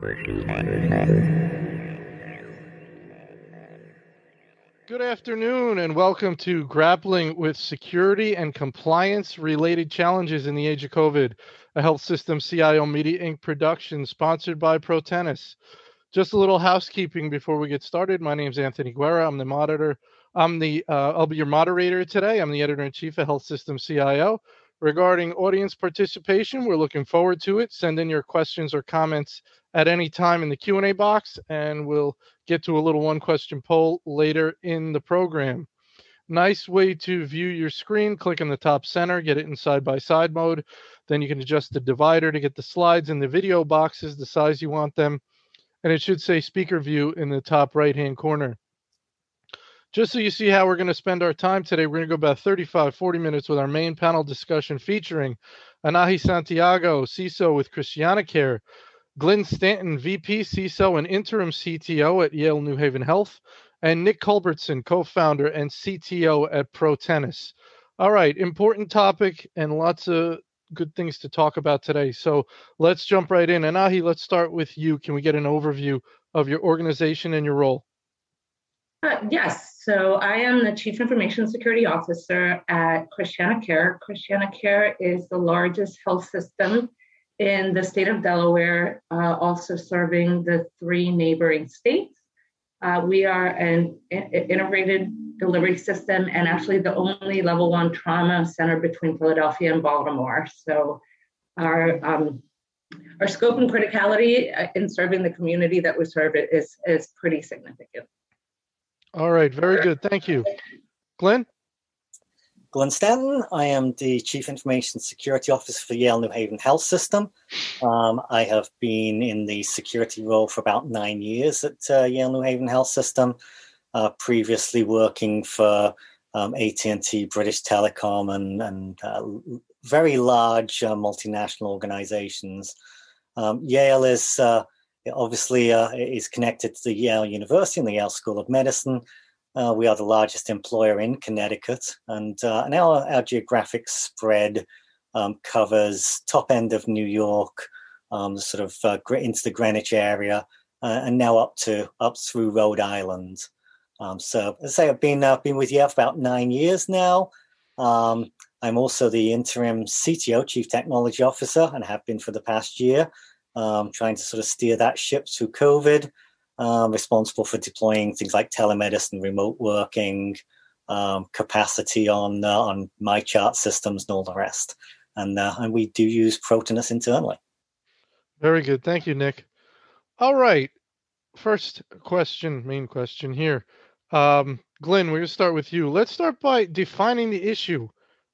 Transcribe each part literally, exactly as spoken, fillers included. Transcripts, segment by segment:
Good afternoon and welcome to Grappling with Security and Compliance Related Challenges in the Age of COVID, a Health System C I O Media Incorporated production sponsored by Protenus. Just a little housekeeping before we get started. My name is Anthony Guerra. I'm the moderator. I'm the uh, I'll be your moderator today. I'm the editor-in-chief of Health System C I O. Regarding audience participation, we're looking forward to it. Send in your questions or comments at any time in the Q and A box, and we'll get to a little one-question poll later in the program. Nice way to view your screen. Click in the top center, get it in side-by-side mode. Then you can adjust the divider to get the slides and the video boxes the size you want them. And it should say speaker view in the top right-hand corner. Just so you see how we're going to spend our time today, we're going to go about thirty-five, forty minutes with our main panel discussion featuring Anahi Santiago, C I S O with ChristianaCare, Glenn Stanton, V P, C I S O, and Interim C T O at Yale New Haven Health, and Nick Culbertson, co-founder and C T O at Protenus. All right, important topic and lots of good things to talk about today. So let's jump right in. Anahi, let's start with you. Can we get an overview of your organization and your role? Uh, yes, so I am the Chief Information Security Officer at ChristianaCare. ChristianaCare is the largest health system in the state of Delaware, uh, also serving the three neighboring states. Uh, we are an integrated delivery system and actually the only level one trauma center between Philadelphia and Baltimore. So our um, our scope and criticality in serving the community that we serve is, is pretty significant. All right, very good. Thank you. Glenn? Glenn Stanton. I am the Chief Information Security Officer for Yale New Haven Health System. Um, I have been in the security role for about nine years at uh, Yale New Haven Health System, uh, previously working for um, A T and T, British Telecom, and, and uh, very large uh, multinational organizations. Um, Yale is... Uh, It obviously uh, is connected to the Yale University and the Yale School of Medicine. Uh, we are the largest employer in Connecticut, and uh, now our, our geographic spread um, covers top end of New York, um, sort of uh, into the Greenwich area, uh, and now up to up through Rhode Island. Um, so, as I say, I've been uh, been with Yale for about nine years now. Um, I'm also the interim C T O, Chief Technology Officer, and have been for the past year. Um, trying to sort of steer that ship through COVID, um, responsible for deploying things like telemedicine, remote working, um, capacity on uh, on MyChart systems and all the rest. And uh, and we do use Protenus internally. Very good. Thank you, Nick. All right. First question, main question here. Um, Glenn, we're going to start with you. Let's start by defining the issue.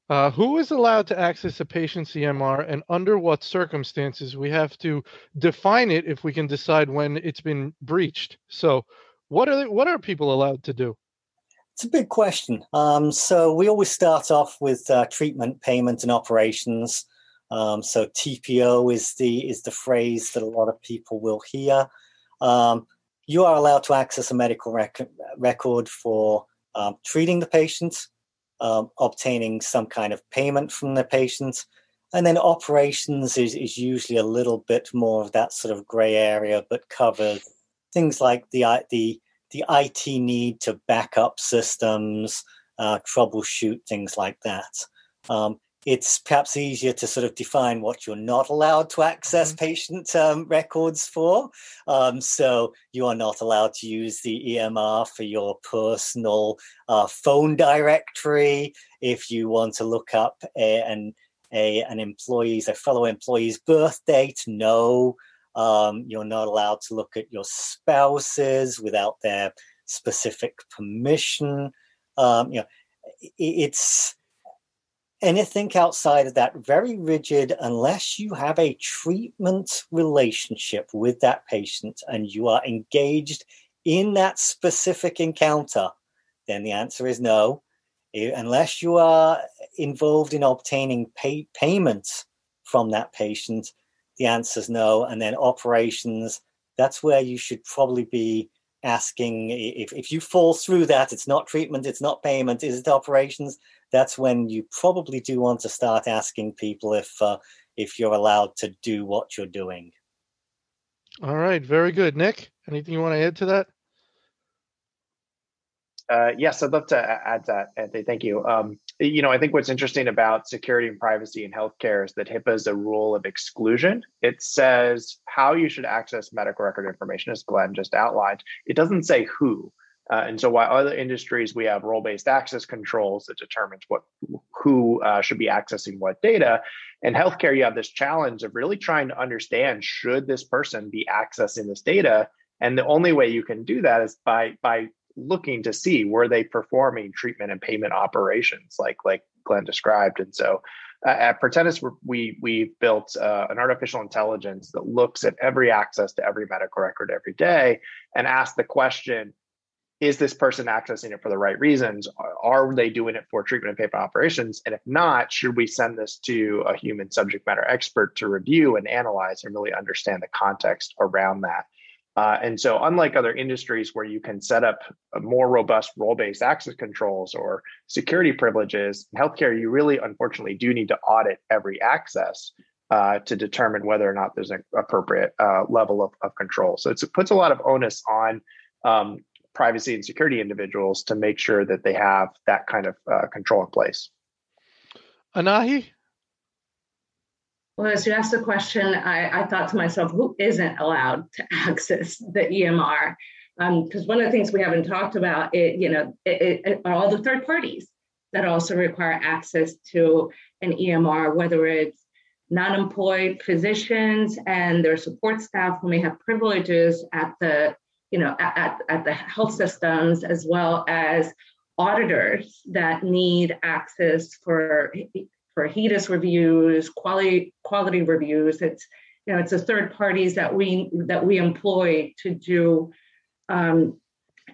Uh, who is allowed to access a patient's E M R and under what circumstances? We have to define it if we can decide when it's been breached. So what are they, what are people allowed to do? It's a big question. Um, so we always start off with uh, treatment, payment, and operations. Um, so T P O is the is the phrase that a lot of people will hear. Um, you are allowed to access a medical rec- record for um, treating the patient, Um, obtaining some kind of payment from the patient. And then operations is, is usually a little bit more of that sort of gray area, but covers things like the the, the I T need to back up systems, uh, troubleshoot, things like that. Um, it's perhaps easier to sort of define what you're not allowed to access mm-hmm. patient um, records for. Um, so you are not allowed to use the E M R for your personal uh, phone directory. If you want to look up a, an, a, an employee's, a fellow employee's birth date, no. Um, you're not allowed to look at your spouses without their specific permission. Um, you know, it, it's... Anything outside of that, very rigid, unless you have a treatment relationship with that patient and you are engaged in that specific encounter, then the answer is no. Unless you are involved in obtaining pay- payment from that patient, the answer is no. And then operations, that's where you should probably be asking if, if you fall through that, it's not treatment, it's not payment, is it operations? That's when you probably do want to start asking people if uh, if you're allowed to do what you're doing. All right. Very good. Nick, anything you want to add to that? Uh, yes, I'd love to add that, Anthony. Thank you. Um, you know, I think what's interesting about security and privacy in healthcare is that HIPAA is a rule of exclusion. It says how you should access medical record information, as Glenn just outlined. It doesn't say who. Uh, and so while other industries, we have role-based access controls that determines what who uh, should be accessing what data. In healthcare, you have this challenge of really trying to understand, should this person be accessing this data? And the only way you can do that is by by looking to see, were they performing treatment and payment operations like like Glenn described? And so uh, at Protenus, we, we built uh, an artificial intelligence that looks at every access to every medical record every day and asks the question, is this person accessing it for the right reasons? Are they doing it for treatment and payment operations? And if not, should we send this to a human subject matter expert to review and analyze and really understand the context around that? Uh, and so unlike other industries where you can set up more robust role-based access controls or security privileges, in healthcare, you really, unfortunately, do need to audit every access uh, to determine whether or not there's an appropriate uh, level of, of control. So it's, it puts a lot of onus on um, privacy and security individuals to make sure that they have that kind of uh, control in place. Anahi? Well, as you asked the question, I, I thought to myself, who isn't allowed to access the E M R? Because um, one of the things we haven't talked about, it, you know, it, it, are all the third parties that also require access to an E M R, whether it's non-employed physicians and their support staff who may have privileges at the, you know, at, at the health systems, as well as auditors that need access for for HEDIS reviews, quality quality reviews. It's, you know, it's the third parties that we that we employ to do um,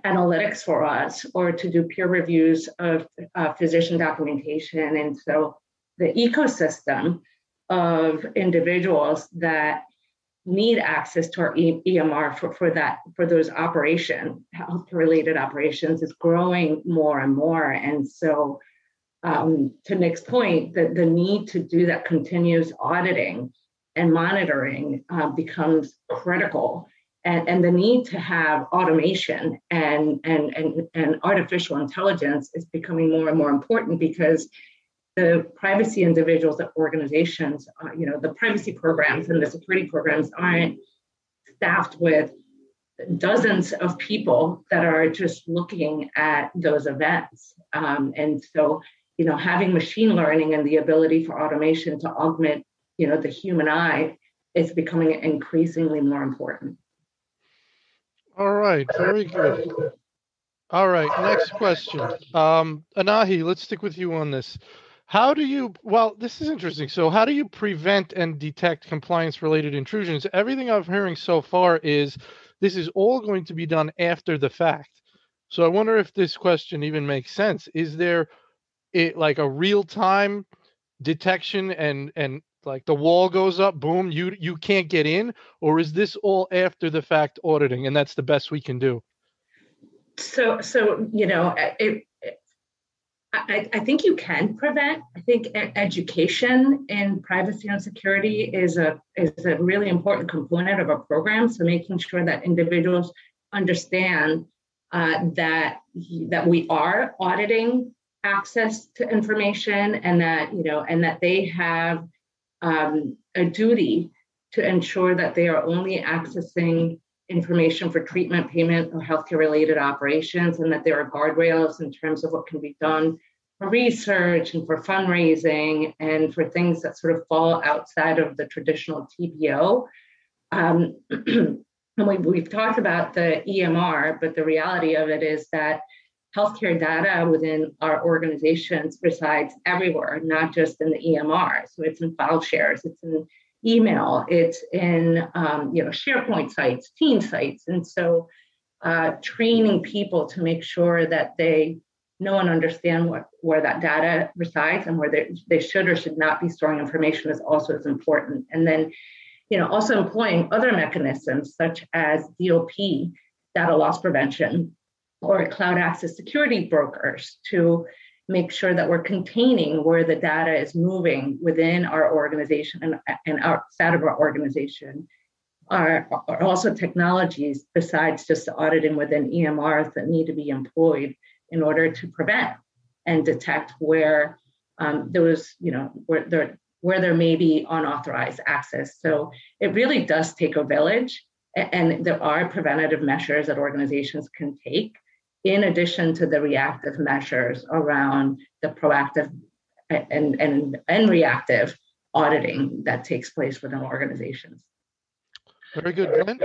analytics for us or to do peer reviews of uh, physician documentation. And so the ecosystem of individuals that need access to our E M R for, for that for those operation, health related operations, is growing more and more. And so Um, to Nick's point, that the need to do that continuous auditing and monitoring uh, becomes critical, and, and the need to have automation and, and, and, and artificial intelligence is becoming more and more important because the privacy individuals at organizations, uh, you know, the privacy programs and the security programs aren't staffed with dozens of people that are just looking at those events. Um, and so, you know, having machine learning and the ability for automation to augment, you know, the human eye is becoming increasingly more important. All right. Very good. All right. Next question. Um, Anahi, let's stick with you on this. How do you, well, this is interesting. So how do you prevent and detect compliance-related intrusions? Everything I'm hearing so far is this is all going to be done after the fact. So I wonder if this question even makes sense. Is there it like a real-time detection and and like the wall goes up, boom, you you can't get in? Or is this all after the fact auditing and that's the best we can do? So, so you know, it, it, I, I think you can prevent. I think education in privacy and security is a, is a really important component of a program. So making sure that individuals understand Uh, that that we are auditing access to information, and that you know, and that they have um, a duty to ensure that they are only accessing information for treatment, payment, or healthcare-related operations, and that there are guardrails in terms of what can be done for research and for fundraising and for things that sort of fall outside of the traditional T P O. Um, And we, we've talked about the E M R, but the reality of it is that healthcare data within our organizations resides everywhere, not just in the E M R. So it's in file shares, it's in email, it's in um, you know SharePoint sites, team sites. And so uh, training people to make sure that they know and understand what, where that data resides and where they, they should or should not be storing information is also as important. And then You know, also employing other mechanisms such as D L P, data loss prevention, or cloud access security brokers to make sure that we're containing where the data is moving within our organization and, and outside of our organization. are, are also technologies besides just auditing within E M Rs that need to be employed in order to prevent and detect where um, there was, you know, where there where there may be unauthorized access. So it really does take a village, and there are preventative measures that organizations can take in addition to the reactive measures around the proactive and, and, and reactive auditing that takes place within organizations. Very good, Glenn.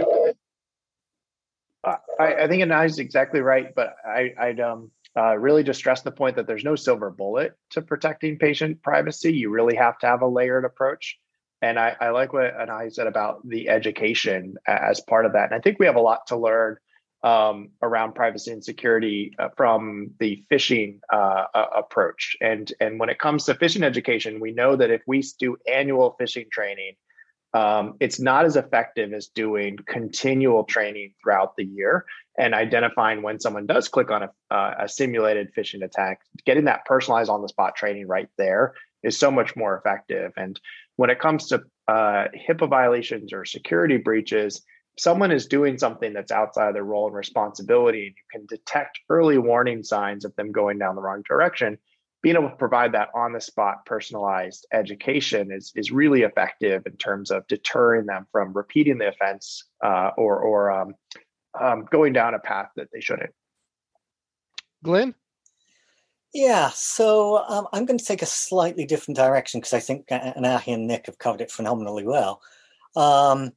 I, I think Anahi is exactly right, but I, I'd um, uh, really just stress the point that there's no silver bullet to protecting patient privacy. You really have to have a layered approach. And I, I like what Anahi said about the education as part of that. And I think we have a lot to learn um, around privacy and security uh, from the phishing uh, uh, approach. And, and when it comes to phishing education, we know that if we do annual phishing training, Um, it's not as effective as doing continual training throughout the year and identifying when someone does click on a, uh, a simulated phishing attack. Getting that personalized on-the-spot training right there is so much more effective. And when it comes to uh, HIPAA violations or security breaches, someone is doing something that's outside of their role and responsibility. And you can detect early warning signs of them going down the wrong direction. Being able to provide that on-the-spot personalized education is, is really effective in terms of deterring them from repeating the offense uh, or, or um, um, going down a path that they shouldn't. Glenn? Yeah, so um, I'm going to take a slightly different direction because I think Anahi and Nick have covered it phenomenally well. Um,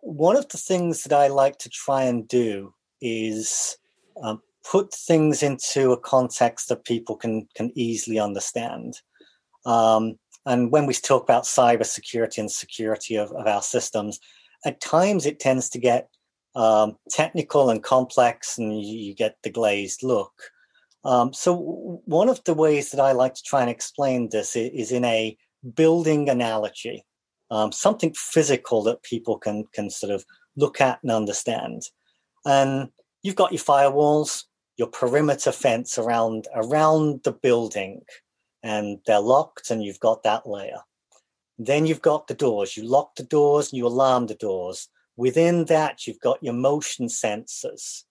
one of the things that I like to try and do is um, put things into a context that people can can easily understand. Um, and when we talk about cybersecurity and security of, of our systems, at times it tends to get um, technical and complex, and you, you get the glazed look. Um, so one of the ways that I like to try and explain this is, is in a building analogy, um, something physical that people can can sort of look at and understand. And you've got your firewalls, your perimeter fence around around the building, and they're locked, and you've got that layer. Then you've got the doors. You lock the doors and you alarm the doors. Within that, you've got your motion sensors.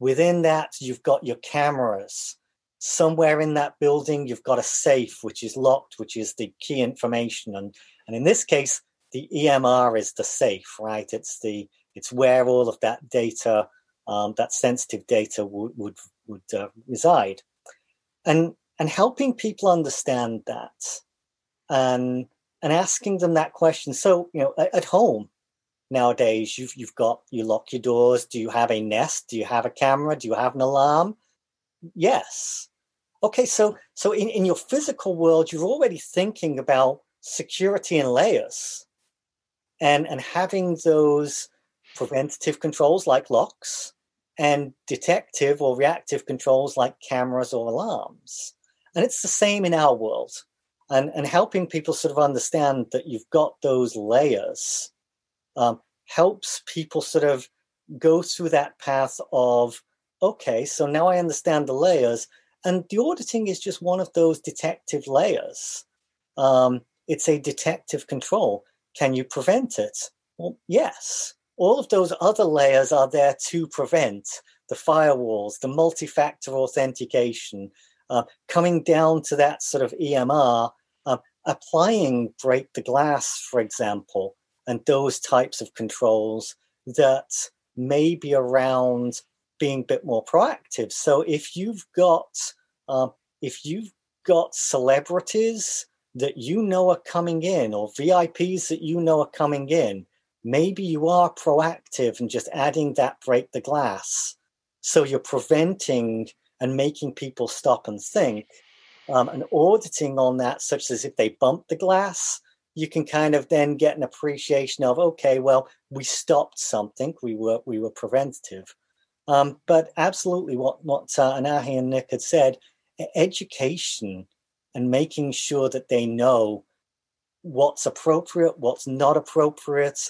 Within that, you've got your cameras. Somewhere in that building, you've got a safe, which is locked, which is the key information. And, and in this case, the E M R is the safe, right? It's the it's where all of that data Um, that sensitive data would would, would uh, reside, and and helping people understand that, and and asking them that question. So you know, at, at home nowadays, you've you've got you lock your doors. Do you have a Nest? Do you have a camera? Do you have an alarm? Yes. Okay. So so in, in your physical world, you're already thinking about security in layers, and and having those preventative controls like locks and detective or reactive controls like cameras or alarms. And it's the same in our world. And, and helping people sort of understand that you've got those layers um, helps people sort of go through that path of, okay, so now I understand the layers. And the auditing is just one of those detective layers. Um, it's a detective control. Can you prevent it? Well, yes. All of those other layers are there to prevent the firewalls, the multi-factor authentication, uh, coming down to that sort of E M R, uh, applying break the glass, for example, and those types of controls that may be around being a bit more proactive. So if you've got uh, if you've got celebrities that you know are coming in, or V I Ps that you know are coming in, maybe you are proactive and just adding that break the glass. So you're preventing and making people stop and think um, and auditing on that, such as if they bump the glass, you can kind of then get an appreciation of, okay, well, we stopped something. We were we were preventative. Um, but absolutely what, what uh, Anahi and Nick had said, education and making sure that they know what's appropriate, what's not appropriate,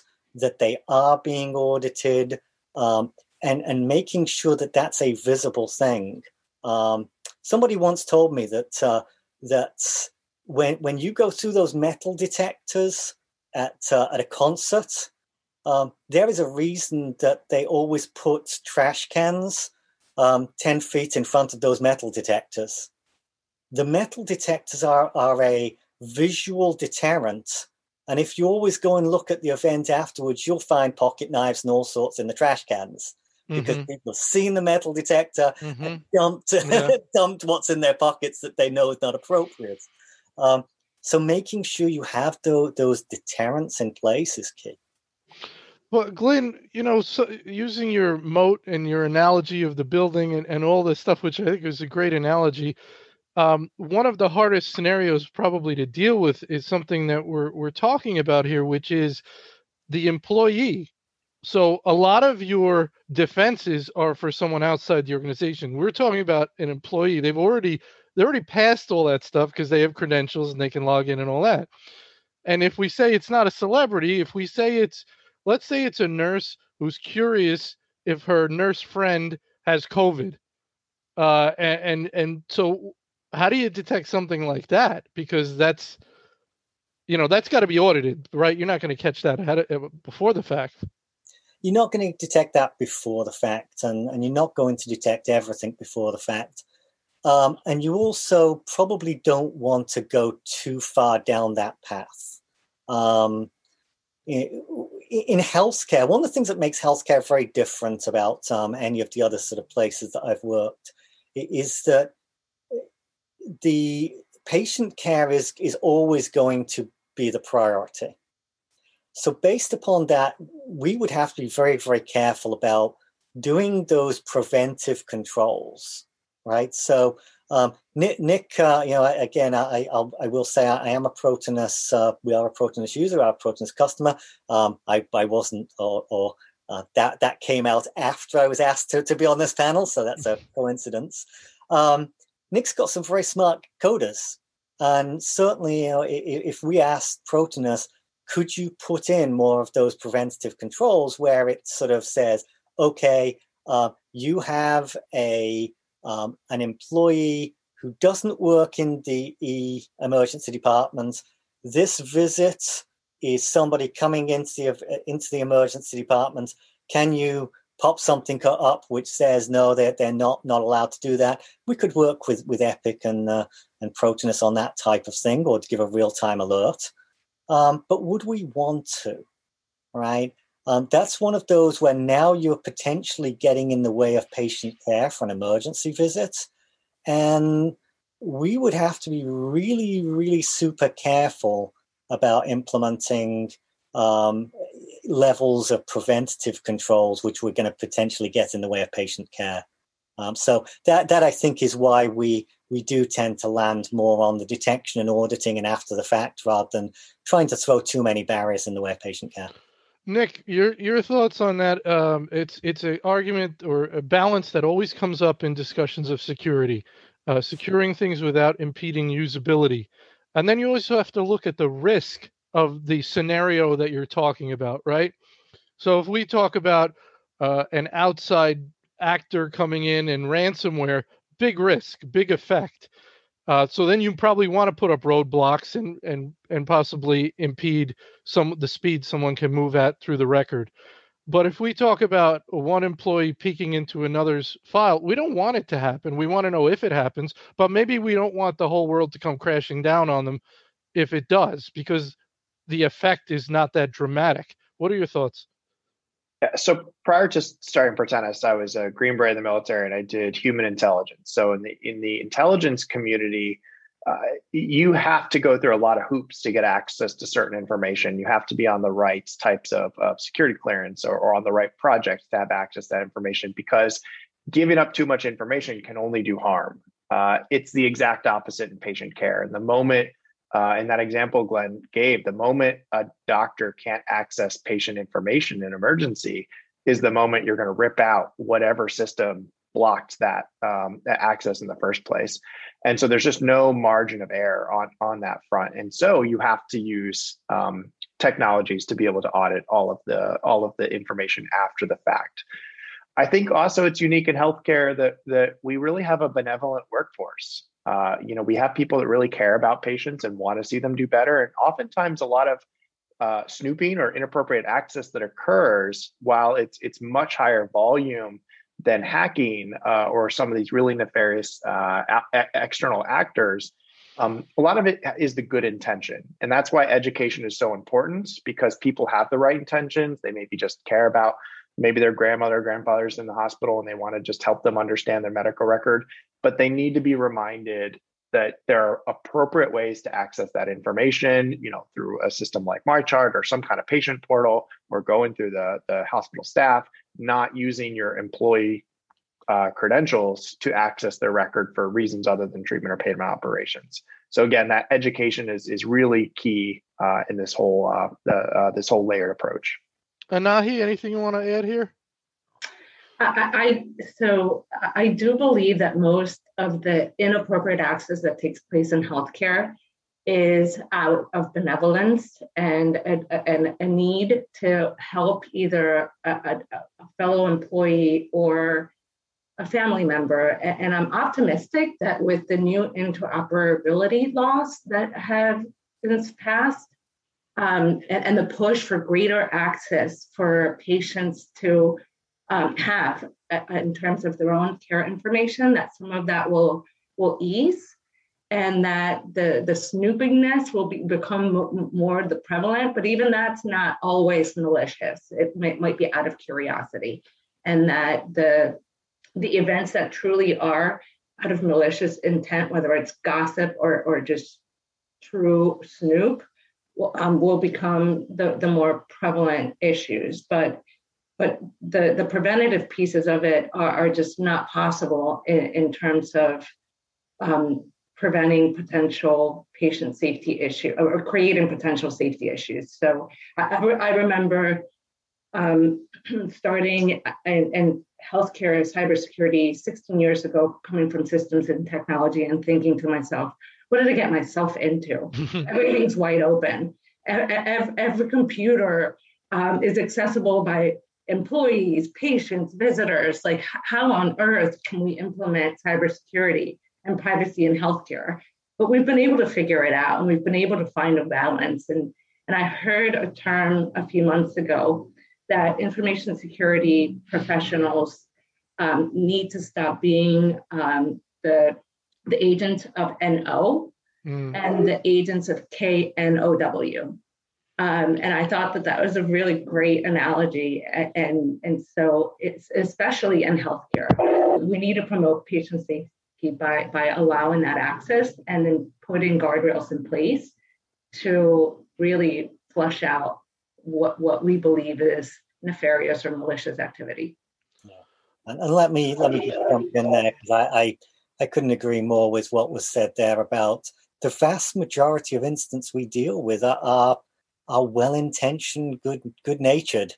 that they are being audited, um, and, and making sure that that's a visible thing. Um, somebody once told me that uh, that when when you go through those metal detectors at uh, at a concert, um, there is a reason that they always put trash cans um, ten feet in front of those metal detectors. The metal detectors are, are a visual deterrent. And if you always go and look at the event afterwards, you'll find pocket knives and all sorts in the trash cans because mm-hmm. people have seen the metal detector mm-hmm. and dumped, yeah. dumped what's in their pockets that they know is not appropriate. Um, so making sure you have those, those deterrents in place is key. Well, Glenn, you know, so using your moat and your analogy of the building and, and all this stuff, which I think is a great analogy, Um, one of the hardest scenarios probably to deal with is something that we're we're talking about here, which is the employee. So a lot of your defenses are for someone outside the organization. We're talking about an employee. They've already they already passed all that stuff because they have credentials and they can log in and all that. And if we say it's not a celebrity, if we say it's, let's say it's a nurse who's curious if her nurse friend has COVID, uh, and, and and so. How do you detect something like that? Because that's, you know, that's got to be audited, right? You're not going to catch that ahead of, before the fact. You're not going to detect that before the fact, and, and you're not going to detect everything before the fact. Um, and you also probably don't want to go too far down that path. Um, in, in healthcare, one of the things that makes healthcare very different about um, any of the other sort of places that I've worked is that the patient care is, is always going to be the priority. So based upon that, we would have to be very, very careful about doing those preventive controls, right? So um, Nick, Nick uh, you know, again, I, I'll, I will say I am a Protenus. Uh, we are a Protenus user, our Protenus customer. Um, I, I wasn't, or, or uh, that that came out after I was asked to, to be on this panel. So that's a coincidence. Um, Nick's got some very smart coders, and certainly, you know, if we asked Protenus, could you put in more of those preventative controls where it sort of says, okay, uh, you have a um, an employee who doesn't work in the e- emergency department. This visit is somebody coming into the, into the emergency department. Can you pop something up which says, no, they're, they're not, not allowed to do that? We could work with, with Epic and uh, and Protenus on that type of thing, or to give a real-time alert. Um, but would we want to, right? Um, that's one of those where now you're potentially getting in the way of patient care for an emergency visit. And we would have to be really, really super careful about implementing um levels of preventative controls which we're going to potentially get in the way of patient care. Um, so that that I think is why we we do tend to land more on the detection and auditing and after the fact rather than trying to throw too many barriers in the way of patient care. Nick, your your thoughts on that? Um, it's it's an argument or a balance that always comes up in discussions of security, uh, securing things without impeding usability, and then you also have to look at the risk of the scenario that you're talking about, right? So if we talk about uh, an outside actor coming in and ransomware, big risk, big effect. Uh, so then you probably want to put up roadblocks and and and possibly impede some the speed someone can move at through the record. But if we talk about one employee peeking into another's file, we don't want it to happen. We want to know if it happens, but maybe we don't want the whole world to come crashing down on them if it does, because the effect is not that dramatic. What are your thoughts? Yeah, so prior to starting Protenus, I was a Green Beret in the military, and I did human intelligence. So in the in the intelligence community, uh, you have to go through a lot of hoops to get access to certain information. You have to be on the right types of, of security clearance or, or on the right projects to have access to that information, because giving up too much information can only do harm. Uh, it's the exact opposite in patient care. And the moment Uh, in that example Glenn gave, the moment a doctor can't access patient information in emergency is the moment you're going to rip out whatever system blocked that, um, that access in the first place. And so there's just no margin of error on, on that front. And so you have to use um, technologies to be able to audit all of the all of the information after the fact. I think also it's unique in healthcare that that we really have a benevolent workforce. Uh, you know, we have people that really care about patients and want to see them do better. And oftentimes a lot of uh, snooping or inappropriate access that occurs, while it's it's much higher volume than hacking uh, or some of these really nefarious uh, a- external actors, um, a lot of it is the good intention. And that's why education is so important, because people have the right intentions. They maybe just care about, maybe their grandmother or grandfather's in the hospital and they want to just help them understand their medical record, but they need to be reminded that there are appropriate ways to access that information, you know, through a system like MyChart or some kind of patient portal, or going through the, the hospital staff, not using your employee uh, credentials to access their record for reasons other than treatment or payment operations. So again, that education is is really key uh, in this whole uh, the, uh, this whole layered approach. Anahi, anything you want to add here? I, I so I do believe that most of the inappropriate access that takes place in healthcare is out of benevolence and a, and a need to help either a, a fellow employee or a family member. And I'm optimistic that with the new interoperability laws that have since passed, Um, and, and the push for greater access for patients to um, have uh, in terms of their own care information, that some of that will will ease, and that the, the snoopingness will be, become m- more the prevalent, but even that's not always malicious. It may, might be out of curiosity, and that the the events that truly are out of malicious intent, whether it's gossip or, or just true snoop, Will, um, will become the, the more prevalent issues, but but the, the preventative pieces of it are, are just not possible in, in terms of um, preventing potential patient safety issue or creating potential safety issues. So I, I remember um, starting in, in healthcare and cybersecurity sixteen years ago, coming from systems and technology, and thinking to myself, what did I get myself into? Everything's wide open. Every, every computer um, is accessible by employees, patients, visitors. Like, how on earth can we implement cybersecurity and privacy in healthcare? But we've been able to figure it out, and we've been able to find a balance. And, and I heard a term a few months ago that information security professionals um, need to stop being um, the the agent of N O mm. and the agents of K N O W. Um, and I thought that that was a really great analogy. And, and so it's especially in healthcare, we need to promote patient safety by, by allowing that access and then putting guardrails in place to really flush out what, what we believe is nefarious or malicious activity. Yeah. And, and let me, let me just jump in there, because I, I I couldn't agree more with what was said there about the vast majority of incidents we deal with are are, are well-intentioned, good, good-natured,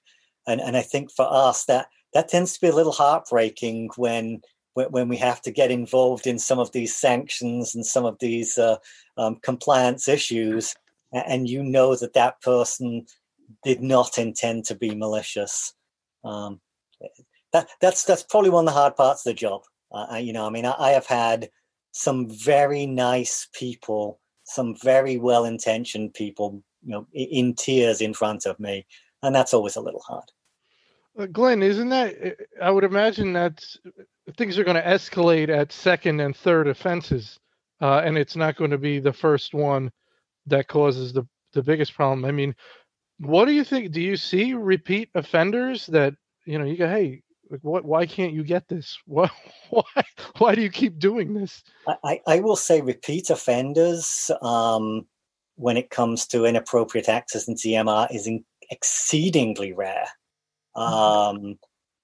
and and I think for us that that tends to be a little heartbreaking when when we have to get involved in some of these sanctions and some of these uh, um, compliance issues, and you know that that person did not intend to be malicious. Um, that that's that's probably one of the hard parts of the job. Uh, you know, I mean, I, I have had some very nice people, some very well-intentioned people, you know, in, in tears in front of me. And that's always a little hard. Uh, Glenn, isn't that, I would imagine that things are going to escalate at second and third offenses. Uh, and it's not going to be the first one that causes the, the biggest problem. I mean, what do you think? Do you see repeat offenders that, you know, you go, hey, like, what? Why can't you get this? Why? Why? Why do you keep doing this? I, I will say repeat offenders um, when it comes to inappropriate access and E M R is in, exceedingly rare. Um,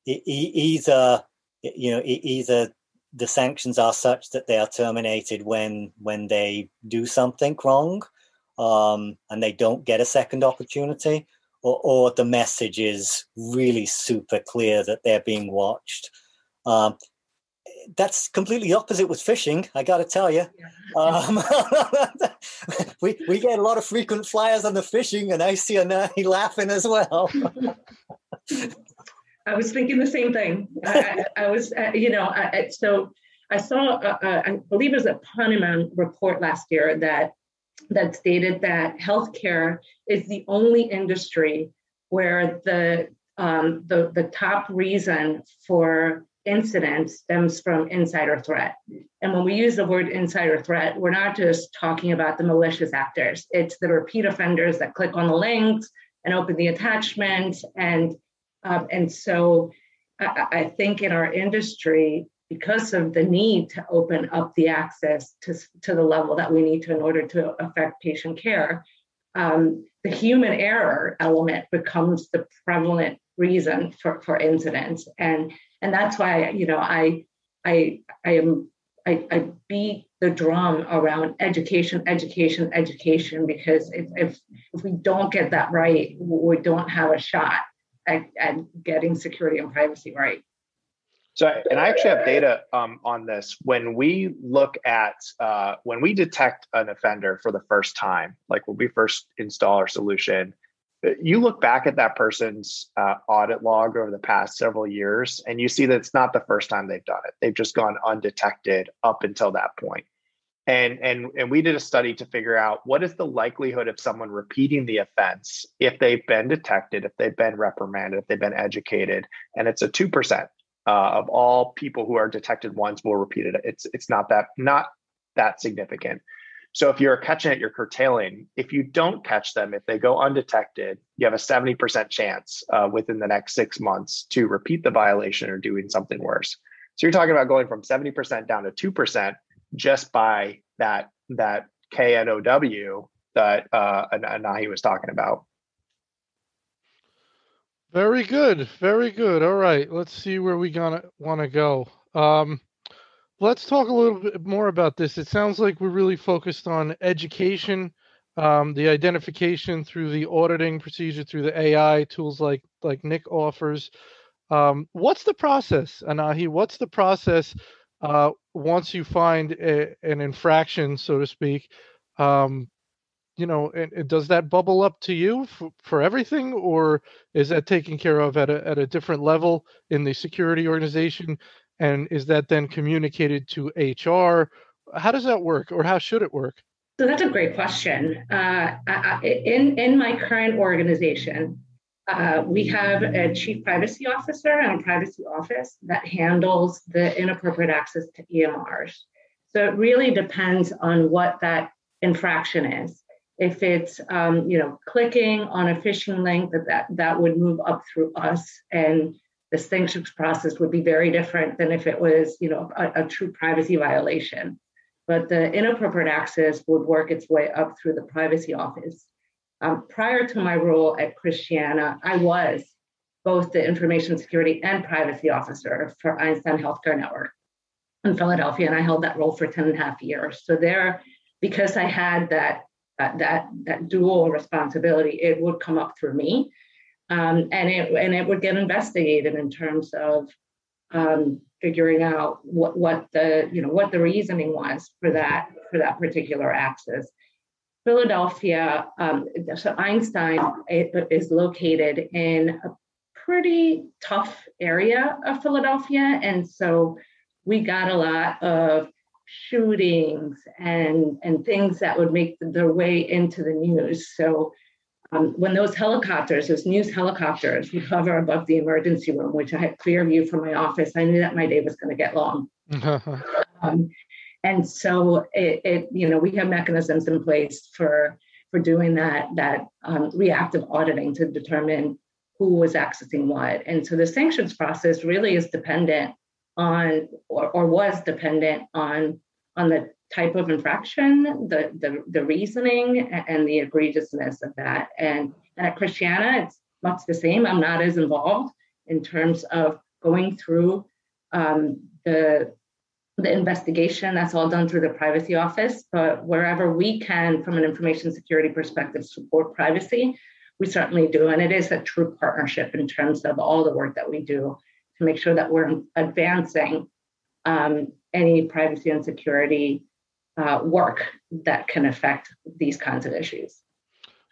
e- either you know, e- either the sanctions are such that they are terminated when when they do something wrong, um, and they don't get a second opportunity. Or, or the message is really super clear that they're being watched. Um, that's completely opposite with phishing, I got to tell you. Um, we we get a lot of frequent flyers on the phishing, and I see Anahi laughing as well. I was thinking the same thing. I, I, I was, uh, you know, I, I, so I saw, uh, uh, I believe it was a Panama report last year that that stated that healthcare is the only industry where the um, the, the top reason for incidents stems from insider threat. And when we use the word insider threat, we're not just talking about the malicious actors. It's the repeat offenders that click on the links and open the attachment. And, uh, and so I, I think in our industry, because of the need to open up the access to, to the level that we need to in order to affect patient care, um, the human error element becomes the prevalent reason for, for incidents. And, and that's why, you know, I, I, I am, I, I beat the drum around education, education, education, because if, if, if we don't get that right, we don't have a shot at, at getting security and privacy right. So, and I actually have data um, on this. When we look at, uh, when we detect an offender for the first time, like when we first install our solution, you look back at that person's uh, audit log over the past several years, and you see that it's not the first time they've done it. They've just gone undetected up until that point. And, and, and we did a study to figure out what is the likelihood of someone repeating the offense if they've been detected, if they've been reprimanded, if they've been educated, and it's a two percent. Uh, of all people who are detected once will repeat it. It's it's not that not that significant. So if you're catching it, you're curtailing. If you don't catch them, if they go undetected, you have a seventy percent chance uh, within the next six months to repeat the violation or doing something worse. So you're talking about going from seventy percent down to two percent just by that that K N O W that uh, Anahi was talking about. Very good. Very good. All right. Let's see where we gonna want to go. Um, let's talk a little bit more about this. It sounds like we're really focused on education, um, the identification through the auditing procedure, through the A I tools like like Nick offers. Um, what's the process, Anahi? What's the process uh, once you find a, an infraction, so to speak? Um You know, and, and does that bubble up to you for, for everything, or is that taken care of at a at a different level in the security organization? And is that then communicated to H R? How does that work, or how should it work? So that's a great question. Uh, I, in in my current organization, uh, we have a chief privacy officer and a privacy office that handles the inappropriate access to E M Rs. So it really depends on what that infraction is. If it's, um, you know, clicking on a phishing link, that, that that would move up through us, and the sanctions process would be very different than if it was, you know, a, a true privacy violation. But the inappropriate access would work its way up through the privacy office. Um, prior to my role at Christiana, I was both the information security and privacy officer for Einstein Healthcare Network in Philadelphia, and I held that role for ten and a half years. So there, because I had that Uh, that that dual responsibility, it would come up through me, um, and it and it would get investigated in terms of um, figuring out what what the you know what the reasoning was for that for that particular access. Philadelphia, um, so Einstein is located in a pretty tough area of Philadelphia, and so we got a lot of shootings and and things that would make their way into the news. So um, when those helicopters, those news helicopters would hover above the emergency room, which I had clear view from my office, I knew that my day was going to get long. um, and so it, it, you know, we have mechanisms in place for for doing that, that um, reactive auditing to determine who was accessing what. And so the sanctions process really is dependent on or, or was dependent on on the type of infraction, the the, the reasoning, and the egregiousness of that. And, and at Christiana, it's much the same. I'm not as involved in terms of going through um, the the investigation. That's all done through the privacy office. But wherever we can, from an information security perspective, support privacy, we certainly do. And it is a true partnership in terms of all the work that we do to make sure that we're advancing um, any privacy and security uh, work that can affect these kinds of issues.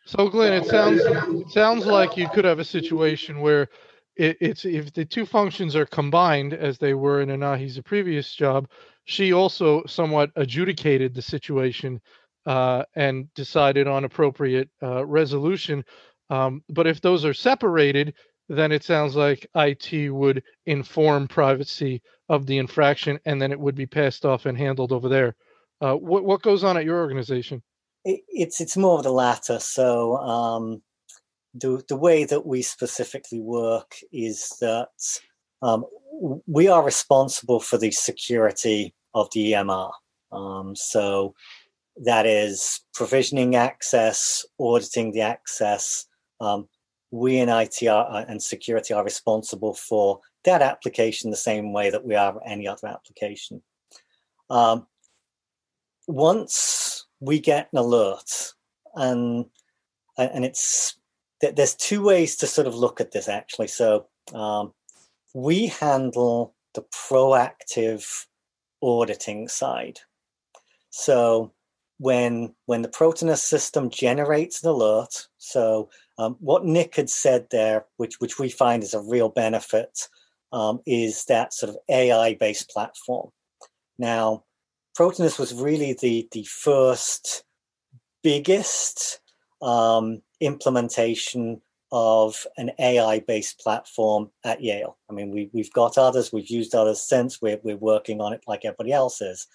So, Glenn, it sounds it sounds like you could have a situation where it, it's if the two functions are combined, as they were in Anahi's previous job. She also somewhat adjudicated the situation uh, and decided on appropriate uh, resolution. Um, but if those are separated, then it sounds like I T would inform privacy of the infraction, and then it would be passed off and handled over there. Uh, what what goes on at your organization? It, it's it's more of the latter. So um, the the way that we specifically work is that um, we are responsible for the security of the E M R. Um, so that is provisioning access, auditing the access. Um, we in I T are, and security are responsible for that application the same way that we are any other application. Um, once we get an alert, and and it's there's two ways to sort of look at this actually. So um, we handle the proactive auditing side. So when when the Protenus system generates an alert, so um, what Nick had said there, which which we find is a real benefit, um, is that sort of A I-based platform. Now, Protenus was really the, the first biggest um, implementation of an A I-based platform at Yale. I mean, we, we've got others, we've used others since, we're, we're working on it like everybody else is.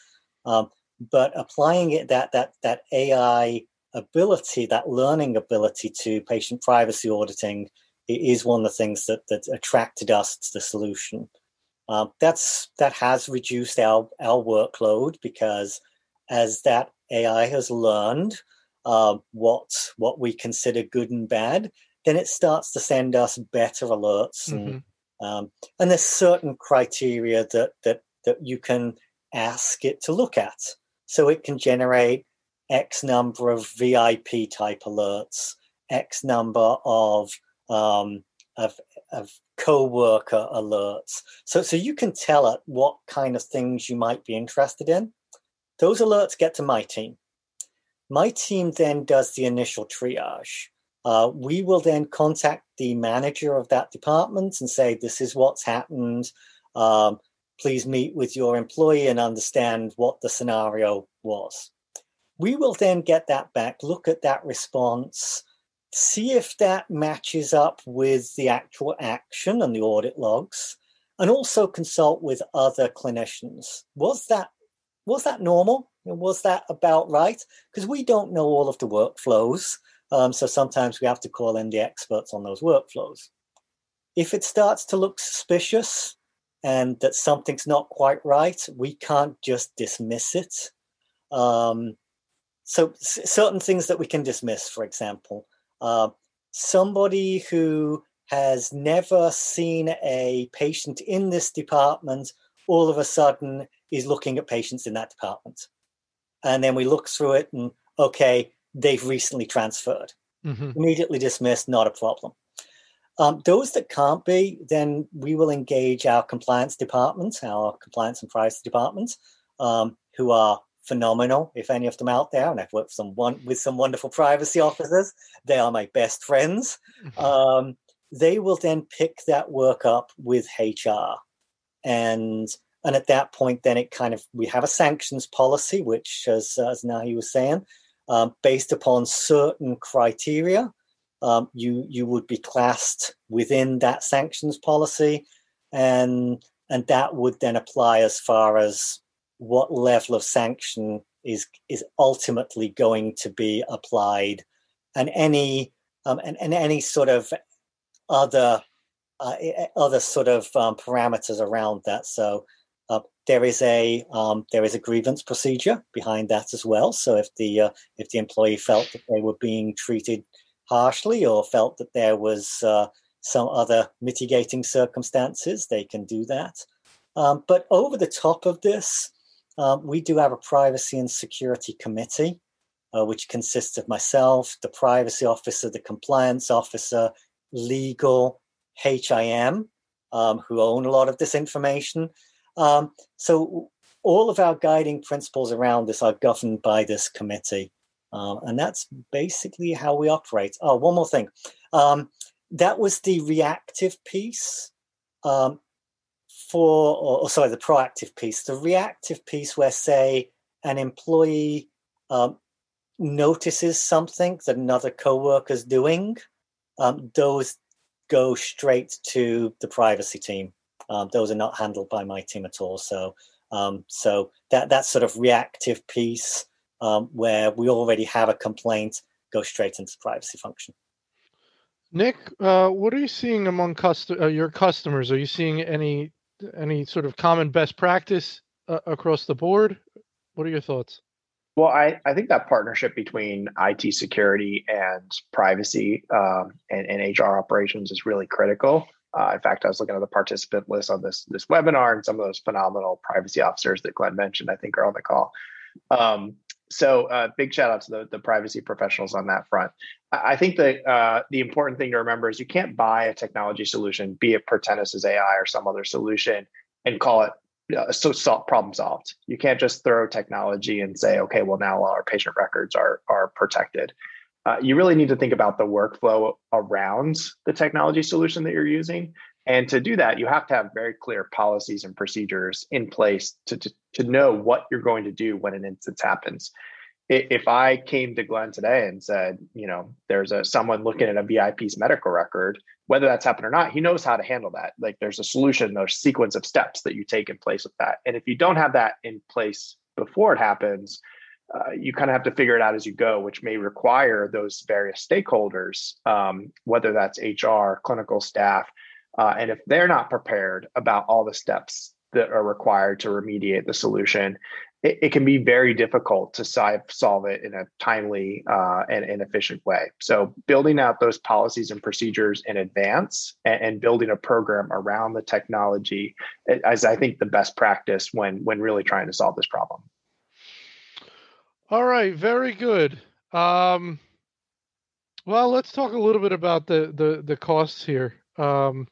Um, but applying it that that that A I ability, that learning ability to patient privacy auditing is one of the things that, that attracted us to the solution. Um, that's that has reduced our, our workload because as that A I has learned uh, what what we consider good and bad, then it starts to send us better alerts. Mm-hmm. And, um, and there's certain criteria that that that you can ask it to look at. So it can generate X number of V I P type alerts, X number of um, of of co-worker alerts. So so you can tell it what kind of things you might be interested in. Those alerts get to my team. My team then does the initial triage. Uh, we will then contact the manager of that department and say, this is what's happened. Um, please meet with your employee and understand what the scenario was. We will then get that back, look at that response, see if that matches up with the actual action and the audit logs, and also consult with other clinicians. Was that was that normal? Was that about right? Because we don't know all of the workflows. Um, so sometimes we have to call in the experts on those workflows. If it starts to look suspicious and that something's not quite right, we can't just dismiss it. Um, so c- certain things that we can dismiss, for example, uh, somebody who has never seen a patient in this department all of a sudden is looking at patients in that department. And then we look through it and, okay, they've recently transferred. Mm-hmm. Immediately dismissed, not a problem. Um, those that can't be, then we will engage our compliance department, our compliance and privacy department, um, who are phenomenal, if any of them out there. And I've worked with some, one, with some wonderful privacy officers. They are my best friends. Mm-hmm. Um, they will then pick that work up with H R. And and at that point, then it kind of, we have a sanctions policy, which as, as Nahi was saying, um, based upon certain criteria, Um, you you would be classed within that sanctions policy, and and that would then apply as far as what level of sanction is is ultimately going to be applied, and any um, and, and any sort of other uh, other sort of um, parameters around that. So uh, there is a um, there is a grievance procedure behind that as well. So if the uh, if the employee felt that they were being treated harshly or felt that there was uh, some other mitigating circumstances, they can do that. Um, but over the top of this, um, we do have a privacy and security committee, uh, which consists of myself, the privacy officer, the compliance officer, legal, H I M, um, who own a lot of this information. Um, so all of our guiding principles around this are governed by this committee. Um, and that's basically how we operate. Oh, one more thing. Um, that was the reactive piece um, for, or, or sorry, the proactive piece. The reactive piece where, say, an employee um, notices something that another coworker's doing, um, those go straight to the privacy team. Um, those are not handled by my team at all. So, um, so that that sort of reactive piece um, where we already have a complaint goes straight into the privacy function. Nick, uh, what are you seeing among cust- uh, your customers? Are you seeing any any sort of common best practice uh, across the board? What are your thoughts? Well, I, I think that partnership between I T security and privacy um, and, and H R operations is really critical. Uh, in fact, I was looking at the participant list on this this webinar, and some of those phenomenal privacy officers that Glenn mentioned, I think, are on the call. Um, so uh, big shout out to the, the privacy professionals on that front. I think that uh, the important thing to remember is you can't buy a technology solution, be it Protenus' A I or some other solution, and call it uh, so solve, problem solved. You can't just throw technology and say, okay, well, now all our patient records are are protected. Uh, you really need to think about the workflow around the technology solution that you're using. And to do that, you have to have very clear policies and procedures in place to, to, to know what you're going to do when an instance happens. If I came to Glenn today and said, you know, there's a someone looking at a V I P's medical record, whether that's happened or not, he knows how to handle that. Like there's a solution, there's a sequence of steps that you take in place with that. And if you don't have that in place before it happens, uh, you kind of have to figure it out as you go, which may require those various stakeholders, um, whether that's H R, clinical staff, uh, and if they're not prepared about all the steps that are required to remediate the solution, it, it can be very difficult to si- solve it in a timely uh, and, and efficient way. So building out those policies and procedures in advance and, and building a program around the technology is, I think, the best practice when, when really trying to solve this problem. All right. Very good. Um, well, let's talk a little bit about the, the, the costs here, um,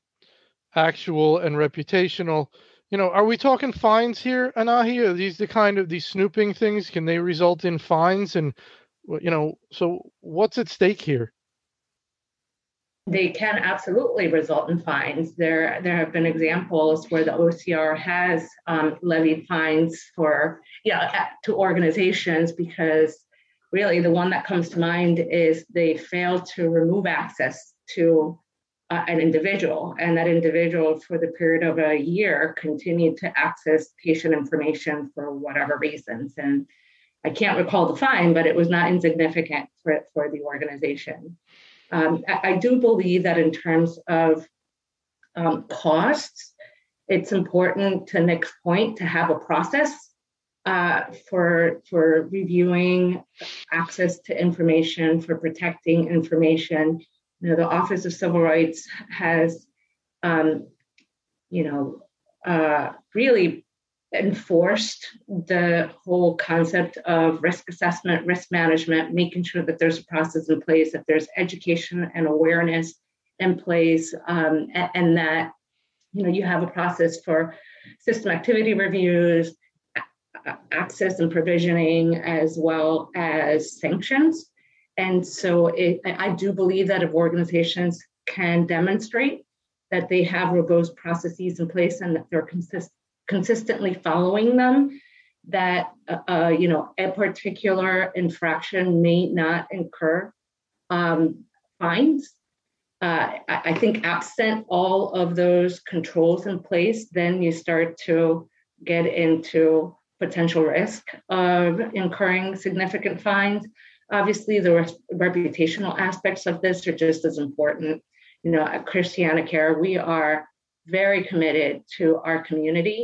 actual and reputational. You know, are we talking fines here, Anahi? Are these the kind of these snooping things? Can they result in fines? And, you know, so what's at stake here? They can absolutely result in fines. There, there have been examples where the O C R has um, levied fines for, yeah, to organizations because really the one that comes to mind is they failed to remove access to Uh, an individual, and that individual for the period of a year continued to access patient information for whatever reasons. And I can't recall the fine, but it was not insignificant for, for the organization. Um, I, I do believe that in terms of um, costs, it's important, to Nick's point, to have a process uh, for, for reviewing access to information, for protecting information. You know, the Office of Civil Rights has, um, you know, uh, really enforced the whole concept of risk assessment, risk management, making sure that there's a process in place, that there's education and awareness in place, um, and, and that, you know, you have a process for system activity reviews, access and provisioning, as well as sanctions. And so it, I do believe that if organizations can demonstrate that they have robust processes in place and that they're consist- consistently following them, that uh, you know, a particular infraction may not incur um, fines. Uh, I, I think absent all of those controls in place, then you start to get into potential risk of incurring significant fines. Obviously, the re- reputational aspects of this are just as important. You know, at ChristianaCare, we are very committed to our community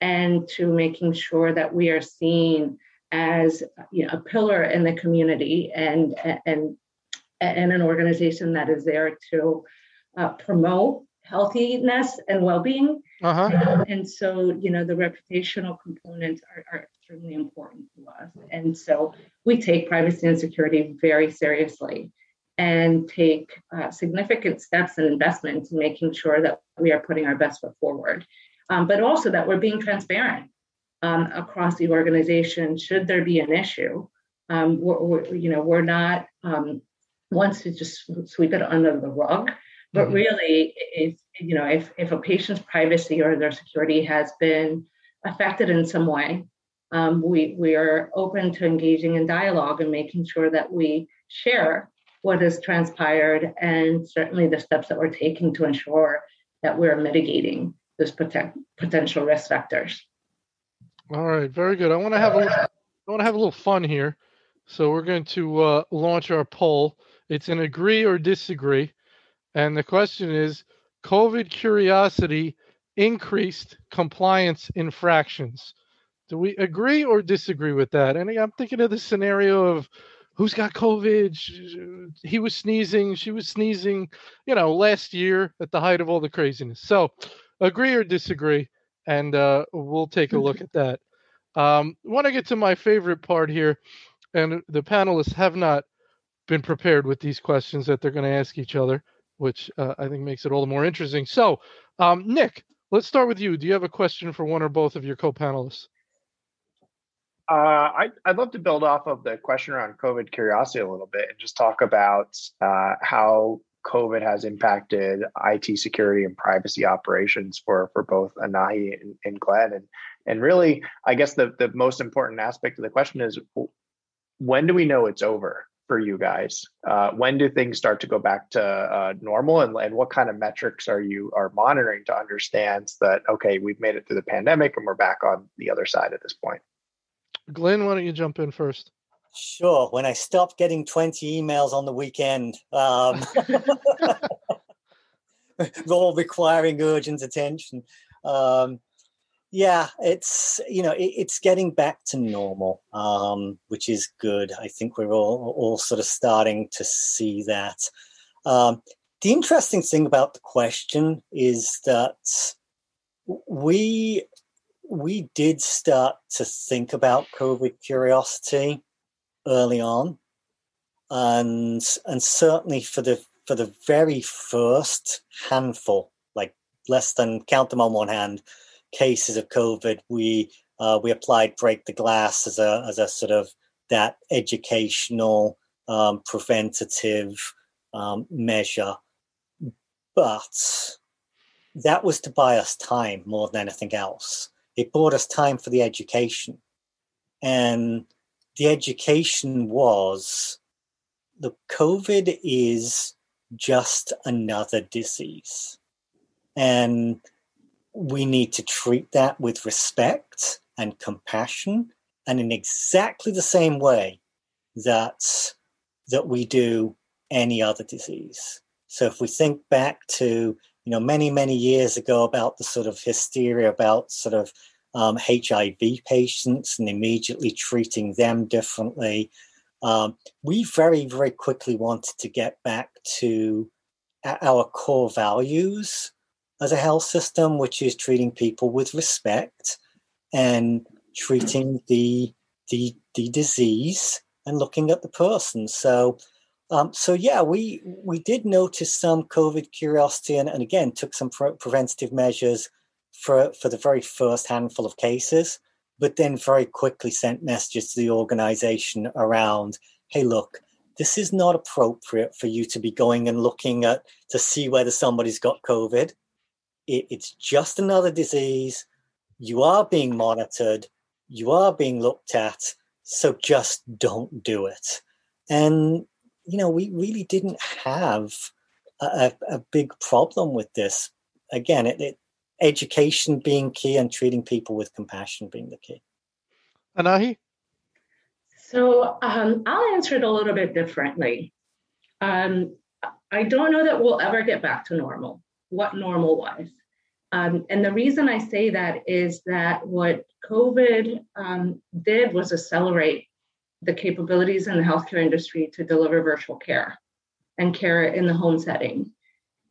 and to making sure that we are seen as, you know, a pillar in the community and and and an organization that is there to uh, promote healthiness and well-being. Uh-huh. Um, and so, you know, the reputational components are, are extremely important to us. And so we take privacy and security very seriously and take uh, significant steps and investments in making sure that we are putting our best foot forward, um, but also that we're being transparent um, across the organization. Should there be an issue, um, we're, we're, you know, we're not um, wants to just sweep it under the rug. But really, if, you know, if, if a patient's privacy or their security has been affected in some way, um, we, we are open to engaging in dialogue and making sure that we share what has transpired and certainly the steps that we're taking to ensure that we're mitigating those poten- potential risk factors. All right, very good. I want to have a little, I want to have a little fun here. So we're going to uh, launch our poll. It's an agree or disagree. And the question is, COVID curiosity increased compliance infractions. Do we agree or disagree with that? And I'm thinking of the scenario of who's got COVID, he was sneezing, she was sneezing, you know, last year at the height of all the craziness. So agree or disagree, and uh, we'll take a look at that. Um, I want to get to my favorite part here, and the panelists have not been prepared with these questions that they're going to ask each other, which uh, I think makes it all the more interesting. So, um, Nick, let's start with you. Do you have a question for one or both of your co-panelists? Uh, I, I'd love to build off of the question around COVID curiosity a little bit and just talk about uh, how COVID has impacted I T security and privacy operations for, for both Anahi and, and Glenn. And, and really, I guess the, the most important aspect of the question is, when do we know it's over for you guys? Uh, when do things start to go back to uh, normal? And, and what kind of metrics are you are monitoring to understand that, okay, we've made it through the pandemic and we're back on the other side at this point? Glenn, why don't you jump in first? Sure. When I stopped getting twenty emails on the weekend, um, all requiring urgent attention. Um, yeah, it's, you know, it, it's getting back to normal, um, which is good. I think we're all, all sort of starting to see that. Um, the interesting thing about the question is that we... We did start to think about COVID curiosity early on, and and certainly for the for the very first handful, like less than count them on one hand, cases of COVID, we uh, we applied Break the Glass as a as a sort of that educational um, preventative um, measure, but that was to buy us time more than anything else. It bought us time for the education. And the education was, look, COVID is just another disease. And we need to treat that with respect and compassion, and in exactly the same way that, that we do any other disease. So if we think back to, you know, many, many years ago about the sort of hysteria about sort of um, H I V patients and immediately treating them differently. Um, we very, very quickly wanted to get back to our core values as a health system, which is treating people with respect and treating the the, the disease and looking at the person. So Um, so, yeah, we we did notice some COVID curiosity and, and again, took some pre- preventative measures for, for the very first handful of cases, but then very quickly sent messages to the organization around, hey, look, this is not appropriate for you to be going and looking at to see whether somebody's got COVID. It, it's just another disease. You are being monitored. You are being looked at. So just don't do it. And you know, we really didn't have a, a big problem with this. Again, it, it, education being key and treating people with compassion being the key. Anahi? So um, I'll answer it a little bit differently. Um, I don't know that we'll ever get back to normal, what normal was. Um, and the reason I say that is that what COVID um, did was accelerate the capabilities in the healthcare industry to deliver virtual care and care in the home setting.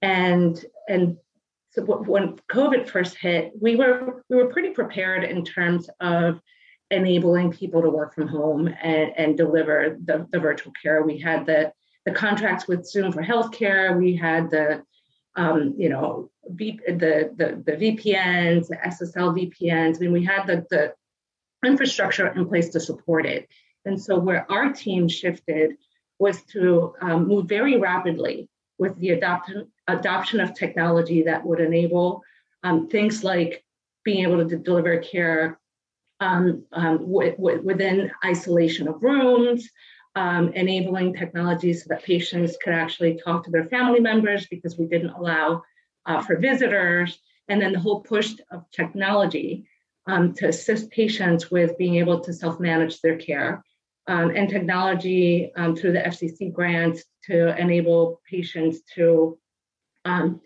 And, and so when COVID first hit, we were, we were pretty prepared in terms of enabling people to work from home and, and deliver the, the virtual care. We had the, the contracts with Zoom for healthcare. We had the, um, you know, v, the, the, the V P Ns, the S S L V P Ns. I mean, we had the, the infrastructure in place to support it. And so where our team shifted was to um, move very rapidly with the adopt- adoption of technology that would enable um, things like being able to deliver care um, um, w- w- within isolation of rooms, um, enabling technology so that patients could actually talk to their family members because we didn't allow uh, for visitors, and then the whole push of technology um, to assist patients with being able to self-manage their care. Um, and technology um, through the F C C grants to enable patients to um,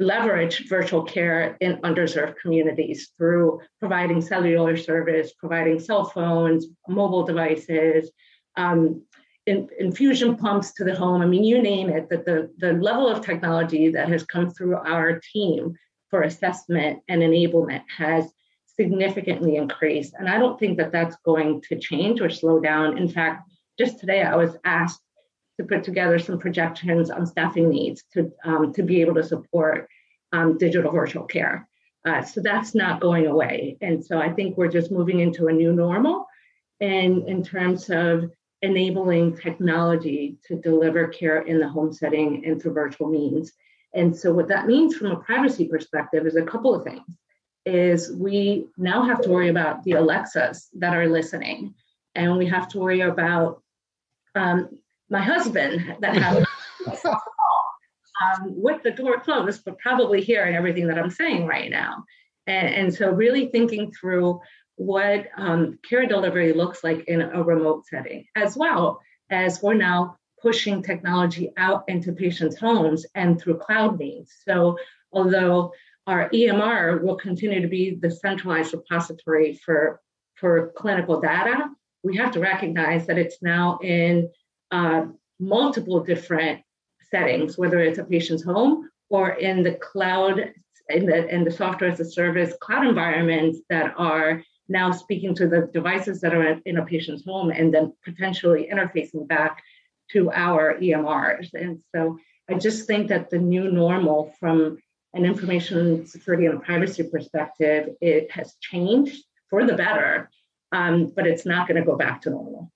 leverage virtual care in underserved communities through providing cellular service, providing cell phones, mobile devices, um, in, infusion pumps to the home. I mean, you name it, that the, the level of technology that has come through our team for assessment and enablement has significantly increased. And I don't think that that's going to change or slow down. In fact, just today I was asked to put together some projections on staffing needs to, um, to be able to support um, digital virtual care. Uh, so that's not going away. And so I think we're just moving into a new normal and in terms of enabling technology to deliver care in the home setting and through virtual means. And so what that means from a privacy perspective is a couple of things. Is we now have to worry about the Alexas that are listening. And we have to worry about um, my husband that has um, with the door closed, but probably hearing everything that I'm saying right now. And, and so really thinking through what um, care delivery looks like in a remote setting, as well as we're now pushing technology out into patients' homes and through cloud means. So although our E M R will continue to be the centralized repository for, for clinical data, we have to recognize that it's now in uh, multiple different settings, whether it's a patient's home or in the cloud, in the, in the software as a service cloud environments that are now speaking to the devices that are in a patient's home and then potentially interfacing back to our E M Rs. And so I just think that the new normal from and information security and privacy perspective, it has changed for the better, um, but it's not going to go back to normal.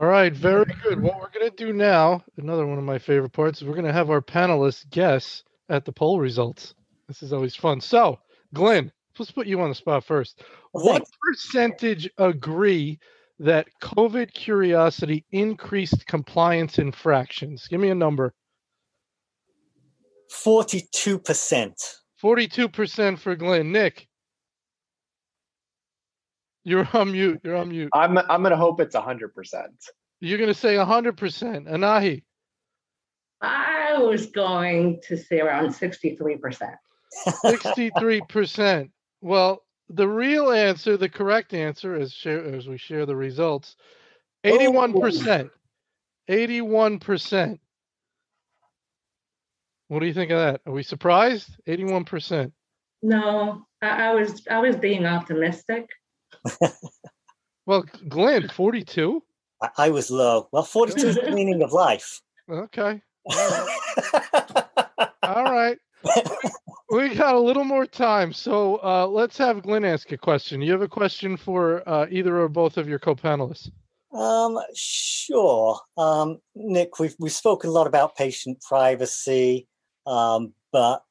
All right, very good. What we're going to do now, another one of my favorite parts, is we're going to have our panelists guess at the poll results. This is always fun. So, Glenn, let's put you on the spot first. Well, what thanks. percentage agree that COVID curiosity increased compliance infractions? Give me a number. forty-two percent. forty-two percent for Glenn. Nick, you're on mute. You're on mute. I'm I'm going to hope it's one hundred percent. You're going to say one hundred percent. Anahi? I was going to say around sixty-three percent. sixty-three percent. Well, the real answer, the correct answer, as, share, as we share the results, eighty-one percent. Oh. eighty-one percent. What do you think of that? Are we surprised? eighty-one percent. No, I, I was I was being optimistic. Well, Glenn, forty-two? I, I was low. Well, forty-two is the meaning of life. Okay. All right. All right. We, we got a little more time, so uh, let's have Glenn ask a question. You have a question for uh, either or both of your co-panelists? Um, sure. Um, Nick, we've we've spoken a lot about patient privacy. Um, but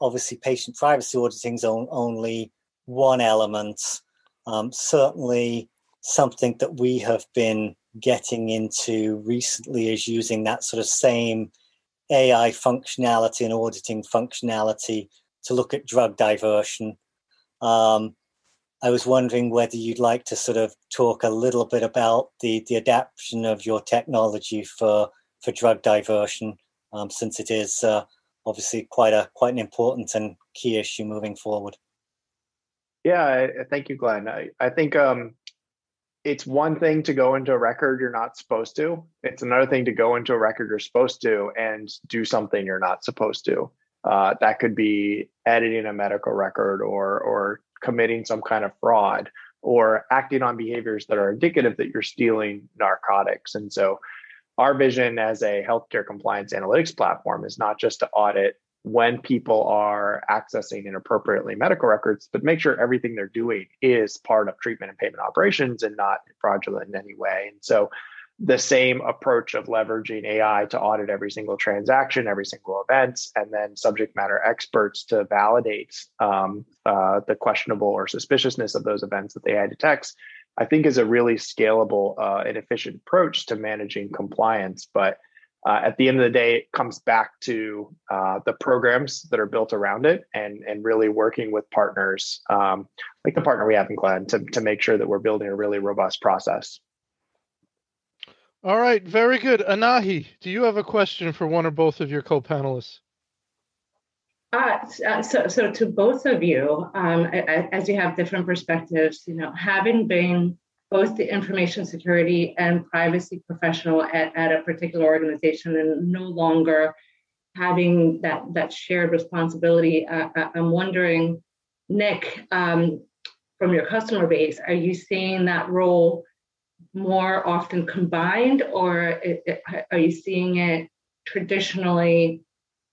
obviously, patient privacy auditing is on, only one element. Um, certainly, something that we have been getting into recently is using that sort of same A I functionality and auditing functionality to look at drug diversion. Um, I was wondering whether you'd like to sort of talk a little bit about the, the adaptation of your technology for, for drug diversion, um, since it is... Uh, obviously quite a quite an important and key issue moving forward. Yeah, thank you, Glenn. I, I think um, it's one thing to go into a record you're not supposed to. It's another thing to go into a record you're supposed to and do something you're not supposed to. Uh, that could be editing a medical record or or committing some kind of fraud or acting on behaviors that are indicative that you're stealing narcotics. And so our vision as a healthcare compliance analytics platform is not just to audit when people are accessing inappropriately medical records, but make sure everything they're doing is part of treatment and payment operations and not fraudulent in any way. And so the same approach of leveraging A I to audit every single transaction, every single event, and then subject matter experts to validate um, uh, the questionable or suspiciousness of those events that the A I detects, I think is a really scalable uh, and efficient approach to managing compliance. But uh, at the end of the day, it comes back to uh, the programs that are built around it and, and really working with partners um, like the partner we have in Glenn to, to make sure that we're building a really robust process. All right, very good. Anahi, do you have a question for one or both of your co-panelists? Uh, so, so to both of you, um, as you have different perspectives, you know, having been both the information security and privacy professional at, at a particular organization and no longer having that, that shared responsibility, uh, I'm wondering, Nick, um, from your customer base, are you seeing that role more often combined, or it, it, are you seeing it traditionally,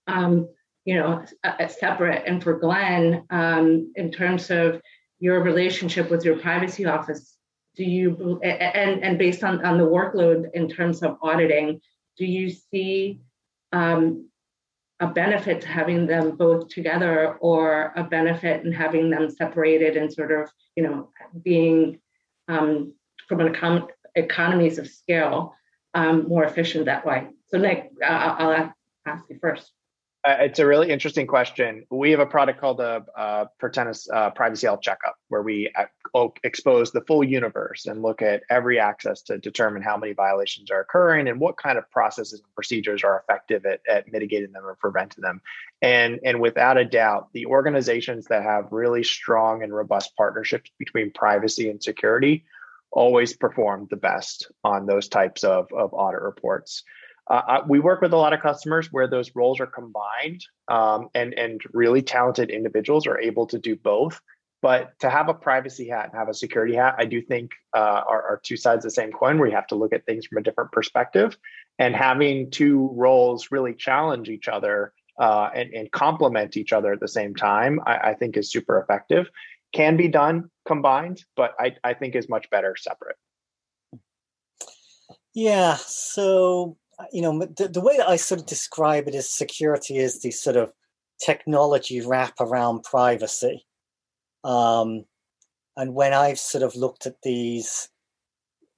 um, you know, uh, separate? And for Glenn, um, in terms of your relationship with your privacy office, do you and and based on on the workload in terms of auditing, do you see um, a benefit to having them both together, or a benefit in having them separated and sort of, you know, being um, from an econ- economies of scale, um, more efficient that way? So Nick, uh, I'll ask, ask you first. Uh, it's a really interesting question. We have a product called the uh, Protenus uh, Privacy Health Checkup, where we uh, expose the full universe and look at every access to determine how many violations are occurring and what kind of processes and procedures are effective at, at mitigating them or preventing them. And, and without a doubt, the organizations that have really strong and robust partnerships between privacy and security always perform the best on those types of, of audit reports. Uh, we work with a lot of customers where those roles are combined, um, and, and really talented individuals are able to do both. But to have a privacy hat and have a security hat, I do think uh, are, are two sides of the same coin, where you have to look at things from a different perspective. And having two roles really challenge each other uh, and, and complement each other at the same time, I, I think is super effective. Can be done combined, but I, I think is much better separate. Yeah, so, you know, the, the way that I sort of describe it is security is the sort of technology wrap around privacy. Um, and when I've sort of looked at these,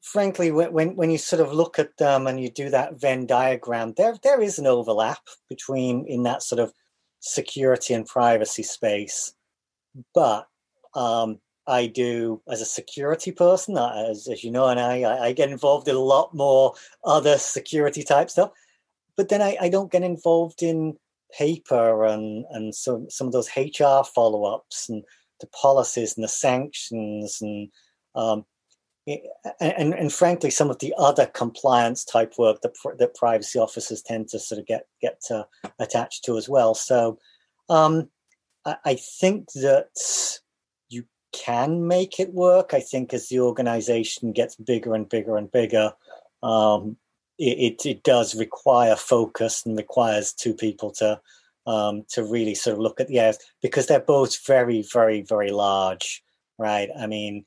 frankly, when, when you sort of look at them and you do that Venn diagram, there there is an overlap between in that sort of security and privacy space. But Um, I do as a security person, as, as you know, and I, I get involved in a lot more other security type stuff. But then I, I don't get involved in paper and, and some, some of those H R follow-ups and the policies and the sanctions and, um, and, and, and frankly, some of the other compliance type work that, that privacy officers tend to sort of get, get uh, attached to as well. So um, I, I think that can make it work. I think as the organization gets bigger and bigger and bigger, um, it, it, it does require focus and requires two people to um, to really sort of look at the areas, because they're both very, very, very large, right? I mean,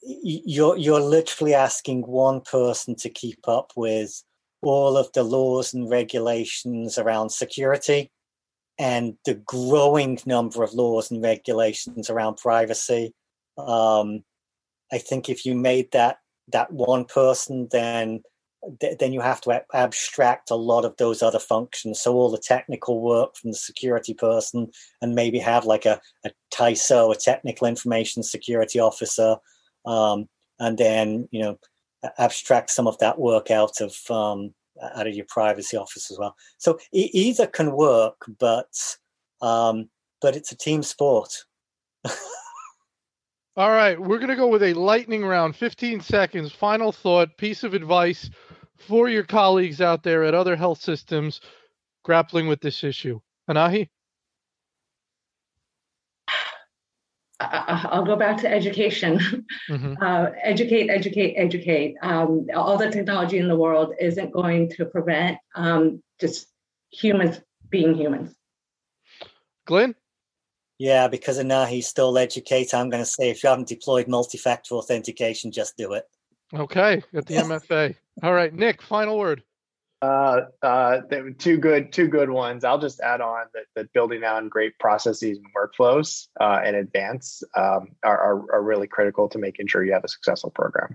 you're you're literally asking one person to keep up with all of the laws and regulations around security, and the growing number of laws and regulations around privacy. Um, I think if you made that that one person, then th- then you have to ab- abstract a lot of those other functions. So all the technical work from the security person, and maybe have like a, a T I S O, a technical information security officer, um, and then, you know, abstract some of that work out of um, out of your privacy office as well. So it either can work, but um, but it's a team sport. All right, we're going to go with a lightning round, fifteen seconds, final thought, piece of advice for your colleagues out there at other health systems grappling with this issue. Anahi? I'll go back to education. Mm-hmm. Uh, educate, educate, educate. Um, all the technology in the world isn't going to prevent um, just humans being humans. Glenn? Yeah, because Anahi stole educate, I'm going to say if you haven't deployed multi-factor authentication, just do it. Okay, at the M F A. All right, Nick, final word. Uh, uh, there were two good, two good ones. I'll just add on that, that building on great processes and workflows uh, in advance um, are, are, are really critical to making sure you have a successful program.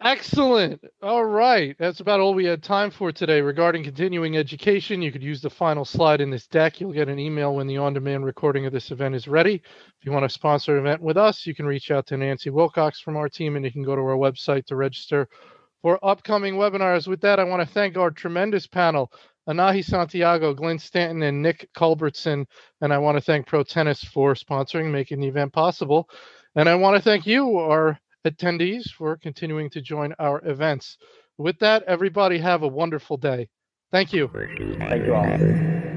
Excellent. All right. That's about all we had time for today regarding continuing education. You could use the final slide in this deck. You'll get an email when the on-demand recording of this event is ready. If you want to sponsor an event with us, you can reach out to Nancy Wilcox from our team, and you can go to our website to register for upcoming webinars. With that, I want to thank our tremendous panel, Anahi Santiago, Glenn Stanton, and Nick Culbertson. And I want to thank Protenus for sponsoring, making the event possible. And I want to thank you, our attendees, for continuing to join our events. With that, everybody have a wonderful day. Thank you. Thank you all.